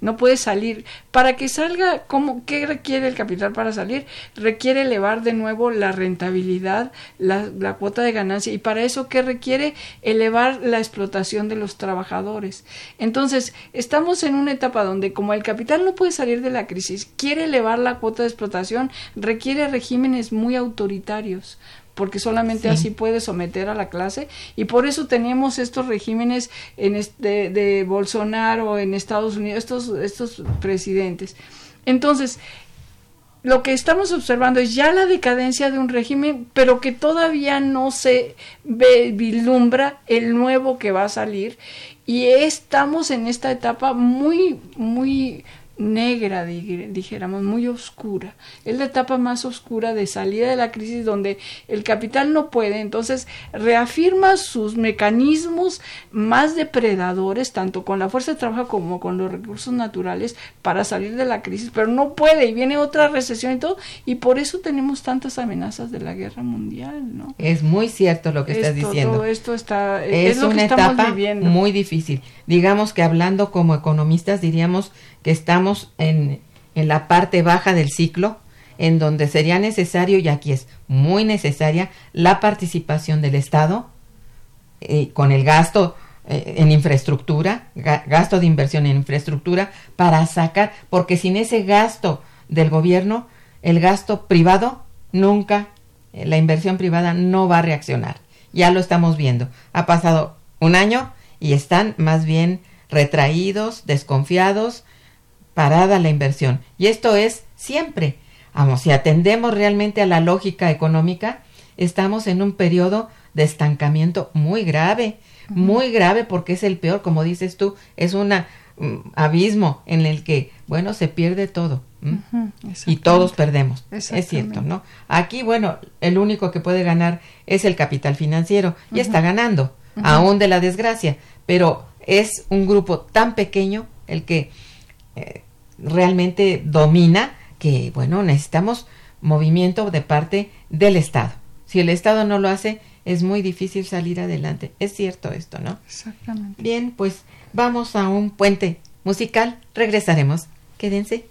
no puede salir. Para que salga, ¿cómo, qué requiere el capital para salir? Requiere elevar de nuevo la rentabilidad, la, la cuota de ganancia. ¿Y para eso qué requiere? Elevar la explotación de los trabajadores. Entonces, estamos en una etapa donde, como el capital no puede salir de la crisis, quiere elevar la cuota de explotación, requiere regímenes muy autoritarios, porque solamente sí. Así puede someter a la clase, y por eso tenemos estos regímenes en este, de Bolsonaro en Estados Unidos, estos, estos presidentes. Entonces, lo que estamos observando es ya la decadencia de un régimen, pero que todavía no se ve, vislumbra el nuevo que va a salir, y estamos en esta etapa muy, muy... negra, dijéramos, muy oscura. Es la etapa más oscura de salida de la crisis, donde el capital no puede, entonces reafirma sus mecanismos más depredadores, tanto con la fuerza de trabajo como con los recursos naturales, para salir de la crisis, pero no puede, y viene otra recesión y todo, y por eso tenemos tantas amenazas de la guerra mundial, ¿no? Es muy cierto lo que esto, estás diciendo. Todo esto está, es, es lo que estamos viviendo. Es una etapa muy difícil. Digamos que, hablando como economistas, diríamos que estamos en, en la parte baja del ciclo, en donde sería necesario, y aquí es muy necesaria, la participación del Estado, eh, con el gasto eh, en infraestructura, ga- gasto de inversión en infraestructura para sacar, porque sin ese gasto del gobierno, el gasto privado nunca, eh, la inversión privada no va a reaccionar. Ya lo estamos viendo. Ha pasado un año y están más bien retraídos, desconfiados, parada la inversión. Y esto es siempre. Vamos, si atendemos realmente a la lógica económica, estamos en un periodo de estancamiento muy grave, uh-huh. muy grave porque es el peor, como dices tú, es un um, abismo en el que, bueno, se pierde todo. Uh-huh. Y todos perdemos, es cierto, ¿no? Aquí, bueno, el único que puede ganar es el capital financiero y uh-huh. está ganando, uh-huh. aún de la desgracia, pero es un grupo tan pequeño el que eh, realmente domina que, bueno, necesitamos movimiento de parte del Estado. Si el Estado no lo hace, es muy difícil salir adelante. Es cierto esto, ¿no? Exactamente. Bien, pues vamos a un puente musical. Regresaremos. Quédense.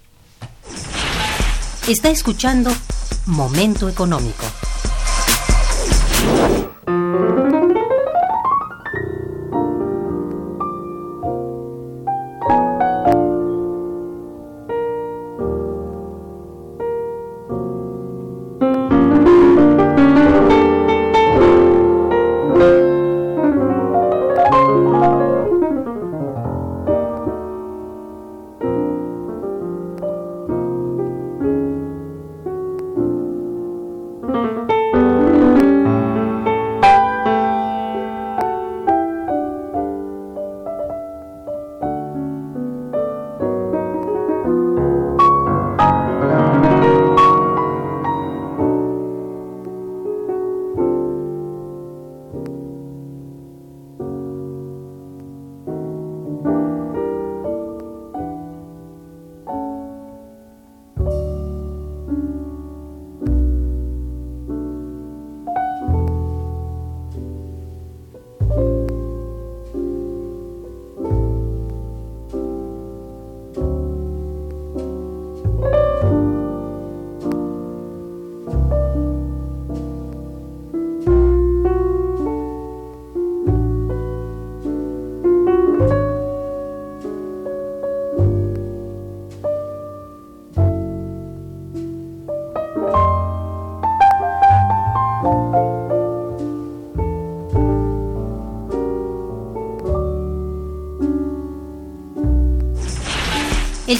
Está escuchando Momento Económico. El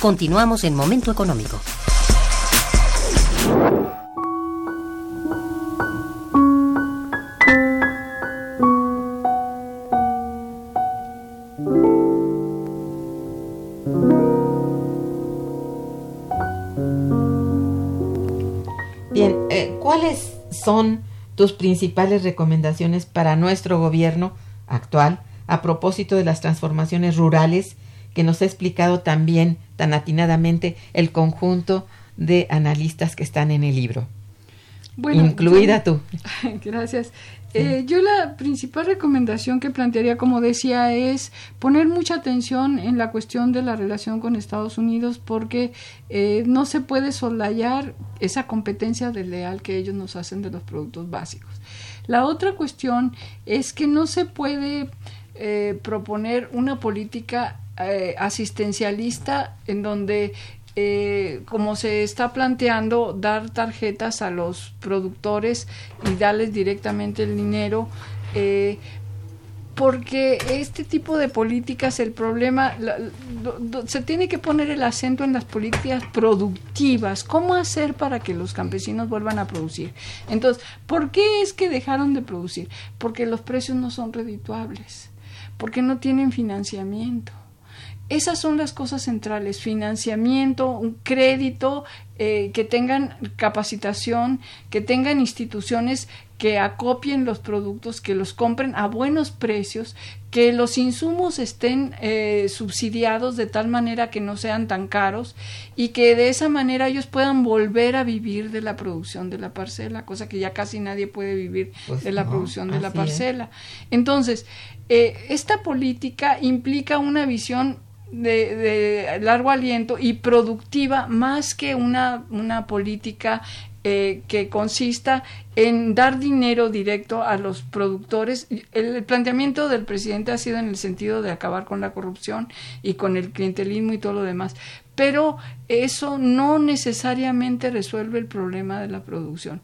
Continuamos en Momento Económico. Bien, eh, ¿cuáles son tus principales recomendaciones para nuestro gobierno actual a propósito de las transformaciones rurales que nos ha explicado también tan atinadamente el conjunto de analistas que están en el libro? Bueno, incluida yo, tú. Gracias. Sí. Eh, yo la principal recomendación que plantearía, como decía, es poner mucha atención en la cuestión de la relación con Estados Unidos, porque eh, no se puede soslayar esa competencia desleal que ellos nos hacen de los productos básicos. La otra cuestión es que no se puede eh, proponer una política Eh, asistencialista en donde eh, como se está planteando dar tarjetas a los productores y darles directamente el dinero, eh, porque este tipo de políticas, el problema, la, do, do, se tiene que poner el acento en las políticas productivas. ¿Cómo hacer para que los campesinos vuelvan a producir? Entonces, ¿por qué es que dejaron de producir? Porque los precios no son redituables, porque no tienen financiamiento. Esas son las cosas centrales: financiamiento, un crédito, eh, que tengan capacitación, que tengan instituciones que acopien los productos, que los compren a buenos precios, que los insumos estén eh, subsidiados de tal manera que no sean tan caros, y que de esa manera ellos puedan volver a vivir de la producción de la parcela, cosa que ya casi nadie puede vivir pues de la no, producción de la parcela. Es. Entonces, eh, esta política implica una visión De, de largo aliento y productiva, más que una, una política eh, que consista en dar dinero directo a los productores. El, el planteamiento del presidente ha sido en el sentido de acabar con la corrupción y con el clientelismo y todo lo demás, pero eso no necesariamente resuelve el problema de la producción.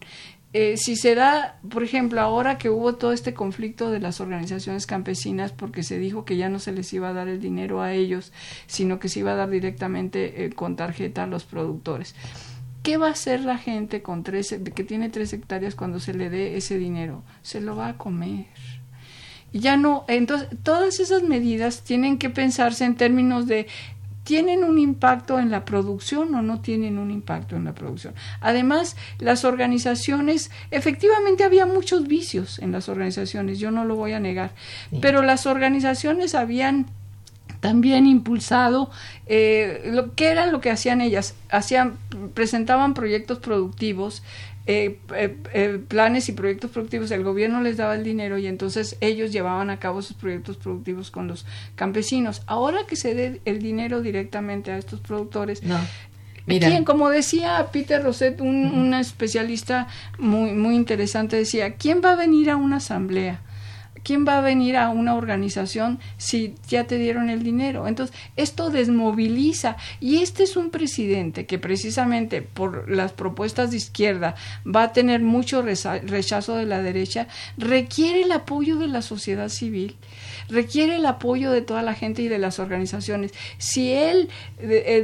Eh, si se da, por ejemplo, ahora que hubo todo este conflicto de las organizaciones campesinas, porque se dijo que ya no se les iba a dar el dinero a ellos, sino que se iba a dar directamente eh, con tarjeta a los productores. ¿Qué va a hacer la gente con tres, que tiene tres hectáreas cuando se le dé ese dinero? Se lo va a comer. Ya no, entonces, todas esas medidas tienen que pensarse en términos de ¿tienen un impacto en la producción o no tienen un impacto en la producción? Además, las organizaciones, efectivamente había muchos vicios en las organizaciones, yo no lo voy a negar, sí. Pero las organizaciones habían también impulsado, eh, lo, ¿qué era lo que hacían ellas? Hacían, presentaban proyectos productivos, Eh, eh, eh, planes y proyectos productivos, el gobierno les daba el dinero y entonces ellos llevaban a cabo sus proyectos productivos con los campesinos. Ahora que se dé el dinero directamente a estos productores, no. Mira. ¿Quién? Como decía Peter Rosset, un, uh-huh. una especialista muy, muy interesante, decía, ¿quién va a venir a una asamblea? ¿Quién va a venir a una organización si ya te dieron el dinero? Entonces, esto desmoviliza. Y este es un presidente que precisamente por las propuestas de izquierda va a tener mucho rechazo de la derecha. Requiere el apoyo de la sociedad civil, requiere el apoyo de toda la gente y de las organizaciones. Si él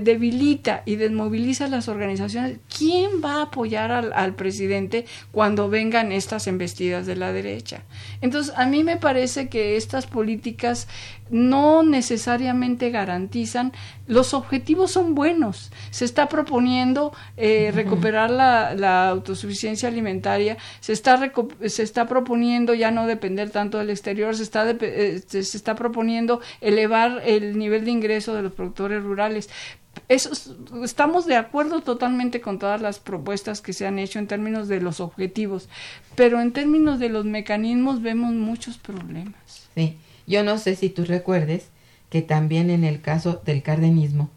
debilita y desmoviliza las organizaciones, ¿quién va a apoyar al, al presidente cuando vengan estas embestidas de la derecha? Entonces, a mí me parece que estas políticas no necesariamente garantizan, los objetivos son buenos, se está proponiendo eh, uh-huh. recuperar la, la autosuficiencia alimentaria, se está, recu- se está proponiendo ya no depender tanto del exterior, se está, de- eh, se está proponiendo elevar el nivel de ingreso de los productores rurales. Eso, estamos de acuerdo totalmente con todas las propuestas que se han hecho en términos de los objetivos, pero en términos de los mecanismos vemos muchos problemas. Sí, yo no sé si tú recuerdes que también en el caso del cardenismo,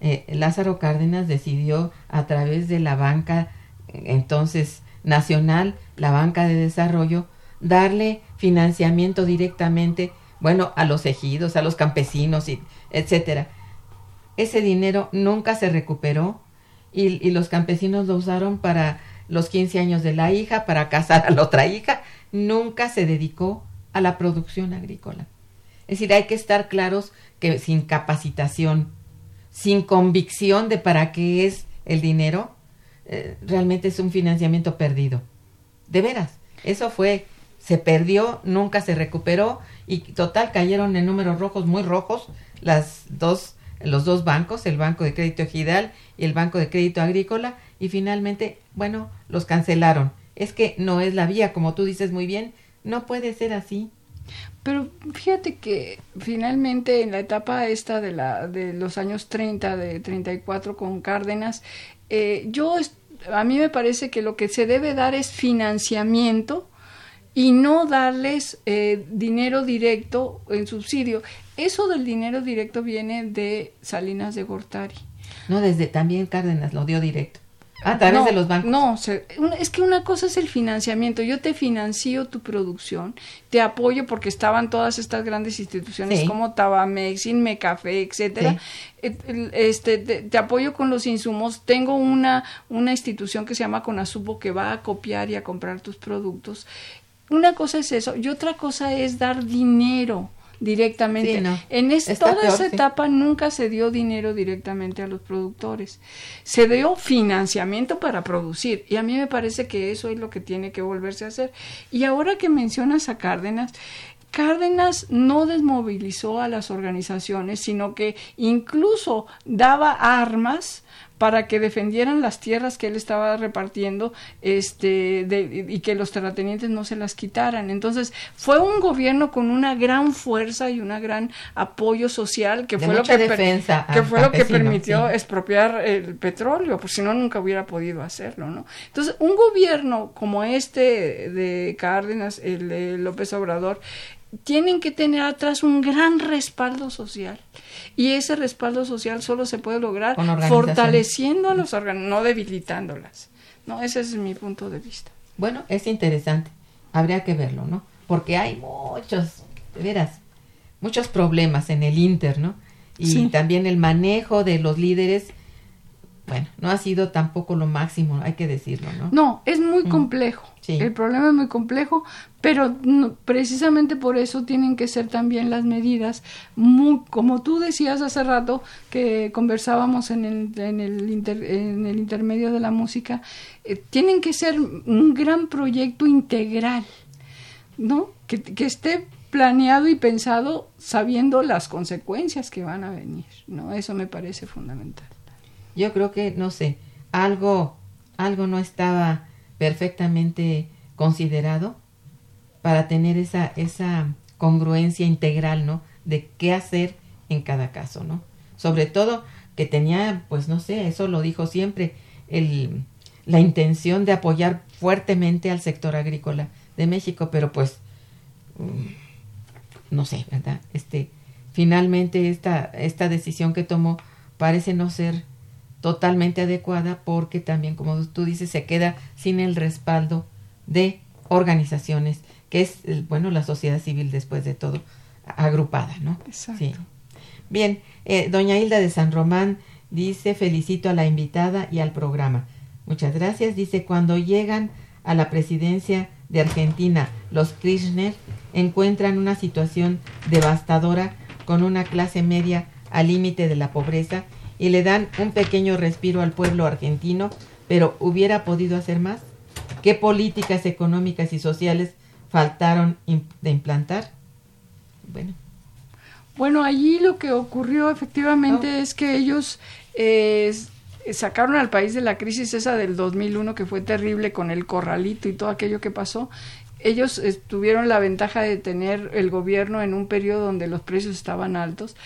eh, Lázaro Cárdenas decidió a través de la banca entonces nacional, la banca de desarrollo, darle financiamiento directamente, bueno, a los ejidos, a los campesinos, y etcétera. Ese dinero nunca se recuperó y, y los campesinos lo usaron para los quince años de la hija, para casar a la otra hija. Nunca se dedicó a la producción agrícola. Es decir, hay que estar claros que sin capacitación, sin convicción de para qué es el dinero, eh, realmente es un financiamiento perdido. De veras, eso fue, se perdió, nunca se recuperó y total cayeron en números rojos, muy rojos, las dos... los dos bancos, el Banco de Crédito Ejidal y el Banco de Crédito Agrícola, y finalmente, bueno, los cancelaron. Es que no es la vía, como tú dices muy bien, no puede ser así. Pero fíjate que finalmente en la etapa esta de la de los años treinta, de treinta y cuatro con Cárdenas, eh, yo a mí me parece que lo que se debe dar es financiamiento y no darles eh, dinero directo en subsidio. Eso del dinero directo viene de Salinas de Gortari. No, desde también Cárdenas lo dio directo. A través no, de los bancos. No, se, una, es que una cosa es el financiamiento. Yo te financio tu producción, te apoyo porque estaban todas estas grandes instituciones sí. como Tabamex, Inmecafé, etcétera. Sí. Este, te, te apoyo con los insumos, tengo una, una institución que se llama Conasupo que va a copiar y a comprar tus productos. Una cosa es eso y otra cosa es dar dinero directamente. Sí, no. En es, toda peor, esa sí. etapa nunca se dio dinero directamente a los productores. Se dio financiamiento para producir y a mí me parece que eso es lo que tiene que volverse a hacer. Y ahora que mencionas a Cárdenas, Cárdenas no desmovilizó a las organizaciones, sino que incluso daba armas para que defendieran las tierras que él estaba repartiendo este, de, y que los terratenientes no se las quitaran. Entonces, fue un gobierno con una gran fuerza y un gran apoyo social que fue lo que, defensa, per, que, fue lo que permitió sí. expropiar el petróleo, porque si no, nunca hubiera podido hacerlo, ¿no? Entonces, un gobierno como este de Cárdenas, el de López Obrador, tienen que tener atrás un gran respaldo social y ese respaldo social solo se puede lograr fortaleciendo a los órganos, no debilitándolas, ¿no? Ese es mi punto de vista. Bueno, es interesante, habría que verlo, ¿no? Porque hay muchos, de veras, muchos problemas en el Inter, ¿no? Y sí. también el manejo de los líderes, bueno, no ha sido tampoco lo máximo, hay que decirlo, ¿no? No, es muy complejo. Sí. El problema es muy complejo, pero no, precisamente por eso tienen que ser también las medidas, muy, como tú decías hace rato que conversábamos en el, en el, inter, en el intermedio de la música, eh, tienen que ser un gran proyecto integral, ¿no? Que, que esté planeado y pensado sabiendo las consecuencias que van a venir, ¿no? Eso me parece fundamental. Yo creo que, no sé, algo, algo no estaba perfectamente considerado para tener esa esa congruencia integral, ¿no? De qué hacer en cada caso, ¿no? Sobre todo que tenía, pues no sé, eso lo dijo siempre, el la intención de apoyar fuertemente al sector agrícola de México, pero pues um, no sé, ¿verdad? Este, finalmente esta esta decisión que tomó parece no ser totalmente adecuada porque también, como tú dices, se queda sin el respaldo de organizaciones, que es, bueno, la sociedad civil después de todo, agrupada, ¿no? Exacto. Sí. Bien, eh, doña Hilda de San Román dice, felicito a la invitada y al programa. Muchas gracias. Dice, cuando llegan a la presidencia de Argentina, los Kirchner encuentran una situación devastadora con una clase media al límite de la pobreza y le dan un pequeño respiro al pueblo argentino, pero ¿hubiera podido hacer más? ¿Qué políticas económicas y sociales faltaron de implantar? Bueno, bueno allí lo que ocurrió efectivamente no. es que ellos eh, sacaron al país de la crisis esa del dos mil uno, que fue terrible con el corralito y todo aquello que pasó. Ellos eh, tuvieron la ventaja de tener el gobierno en un periodo donde los precios estaban altos,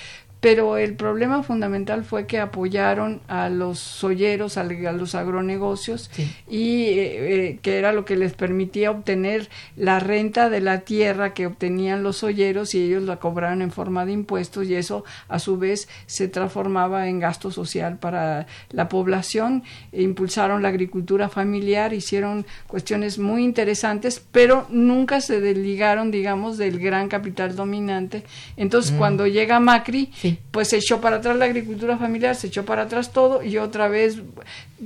pero el problema fundamental fue que apoyaron a los solleros, a los agronegocios, sí. y eh, eh, que era lo que les permitía obtener la renta de la tierra que obtenían los solleros y ellos la cobraban en forma de impuestos y eso a su vez se transformaba en gasto social para la población. E impulsaron la agricultura familiar, hicieron cuestiones muy interesantes, pero nunca se desligaron, digamos, del gran capital dominante. Entonces, mm. cuando llega Macri, sí. pues se echó para atrás la agricultura familiar, se echó para atrás todo y otra vez,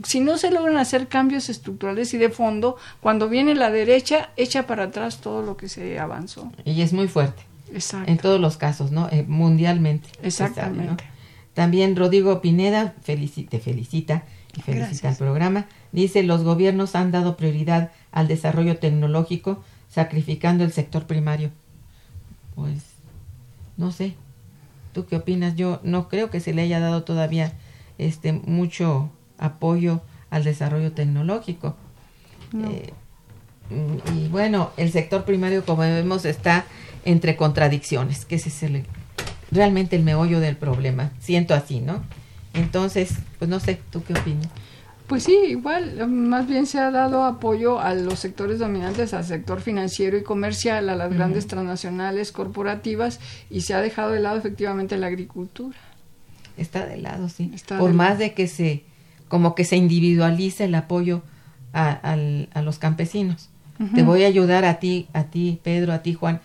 si no se logran hacer cambios estructurales y de fondo, cuando viene la derecha, echa para atrás todo lo que se avanzó. Y es muy fuerte. Exacto. En todos los casos, ¿no? Eh, mundialmente. Exactamente. Sabe, ¿no? También Rodrigo Pineda felicita, te felicita y felicita Gracias. Al programa. Dice, los gobiernos han dado prioridad al desarrollo tecnológico sacrificando el sector primario. Pues, no sé. ¿Tú qué opinas? Yo no creo que se le haya dado todavía este mucho apoyo al desarrollo tecnológico. No. Eh, y bueno, el sector primario, como vemos, está entre contradicciones, que ese es el, realmente el meollo del problema. Siento así, ¿no? Entonces, pues no sé, ¿tú qué opinas? Pues sí, igual, más bien se ha dado apoyo a los sectores dominantes, al sector financiero y comercial, a las uh-huh. grandes transnacionales corporativas, y se ha dejado de lado efectivamente la agricultura. Está de lado, sí. Está Por de más lado. de que se, como que se individualice el apoyo a, a, a los campesinos. Uh-huh. Te voy a ayudar a ti, a ti, Pedro, a ti, Juan,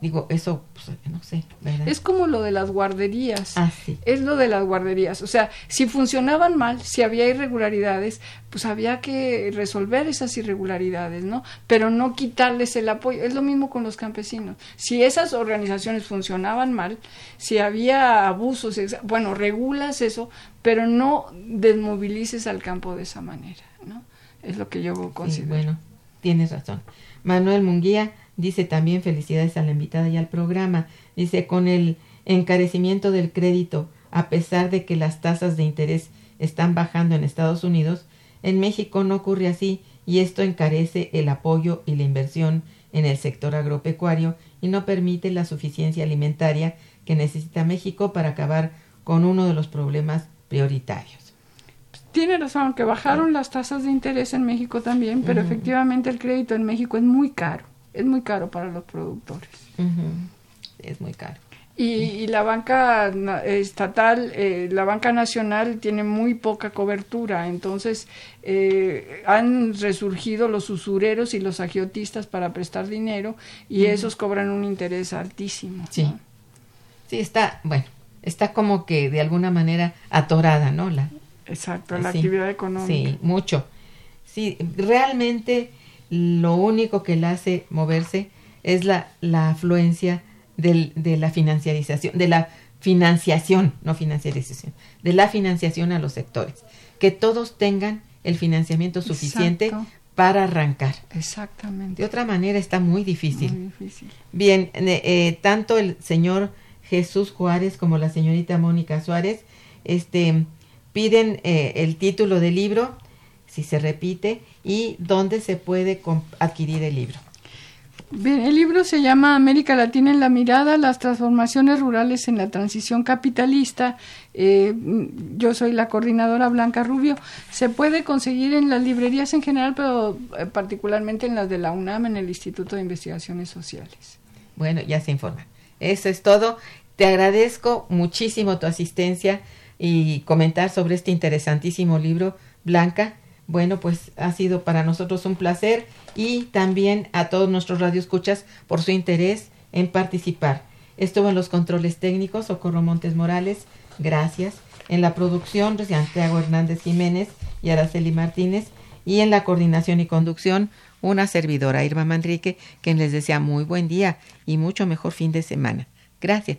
Digo, eso, pues, no sé, ¿verdad? Es como lo de las guarderías. Ah, sí. Es lo de las guarderías. O sea, si funcionaban mal, si había irregularidades, pues había que resolver esas irregularidades, ¿no? Pero no quitarles el apoyo. Es lo mismo con los campesinos. Si esas organizaciones funcionaban mal, si había abusos, bueno, regulas eso, pero no desmovilices al campo de esa manera, ¿no? Es lo que yo considero. Sí, bueno, tienes razón. Manuel Munguía dice también felicidades a la invitada y al programa. Dice, con el encarecimiento del crédito, a pesar de que las tasas de interés están bajando en Estados Unidos, en México no ocurre así y esto encarece el apoyo y la inversión en el sector agropecuario y no permite la suficiencia alimentaria que necesita México para acabar con uno de los problemas prioritarios. Tiene razón, que bajaron las tasas de interés en México también, pero uh-huh. efectivamente el crédito en México es muy caro. Es muy caro para los productores. Uh-huh. Es muy caro. Y, y la banca estatal, eh, la banca nacional tiene muy poca cobertura, entonces eh, han resurgido los usureros y los agiotistas para prestar dinero y uh-huh. esos cobran un interés altísimo. Sí, ¿no? Sí, está, bueno, está como que de alguna manera atorada, ¿no? La, Exacto, la sí, actividad económica. Sí, mucho. Sí, realmente... lo único que la hace moverse es la, la afluencia del, de la financiarización, de la financiación, no financiarización, de la financiación a los sectores. Que todos tengan el financiamiento suficiente Exacto. para arrancar. Exactamente. De otra manera está muy difícil. Muy difícil. Bien, eh, eh, tanto el señor Jesús Juárez como la señorita Mónica Suárez este, piden eh, el título del libro, si se repite, y dónde se puede adquirir el libro. Bien, el libro se llama América Latina en la Mirada, las transformaciones rurales en la transición capitalista. Eh, yo soy la coordinadora Blanca Rubio. Se puede conseguir en las librerías en general, pero eh, particularmente en las de la UNAM, en el Instituto de Investigaciones Sociales. Bueno, ya se informa. Eso es todo. Te agradezco muchísimo tu asistencia y comentar sobre este interesantísimo libro, Blanca. Bueno, pues ha sido para nosotros un placer y también a todos nuestros radioescuchas por su interés en participar. Estuvo en los controles técnicos Socorro Montes Morales, gracias. En la producción Santiago Hernández Jiménez y Araceli Martínez, y en la coordinación y conducción una servidora, Irma Manrique, quien les desea muy buen día y mucho mejor fin de semana. Gracias.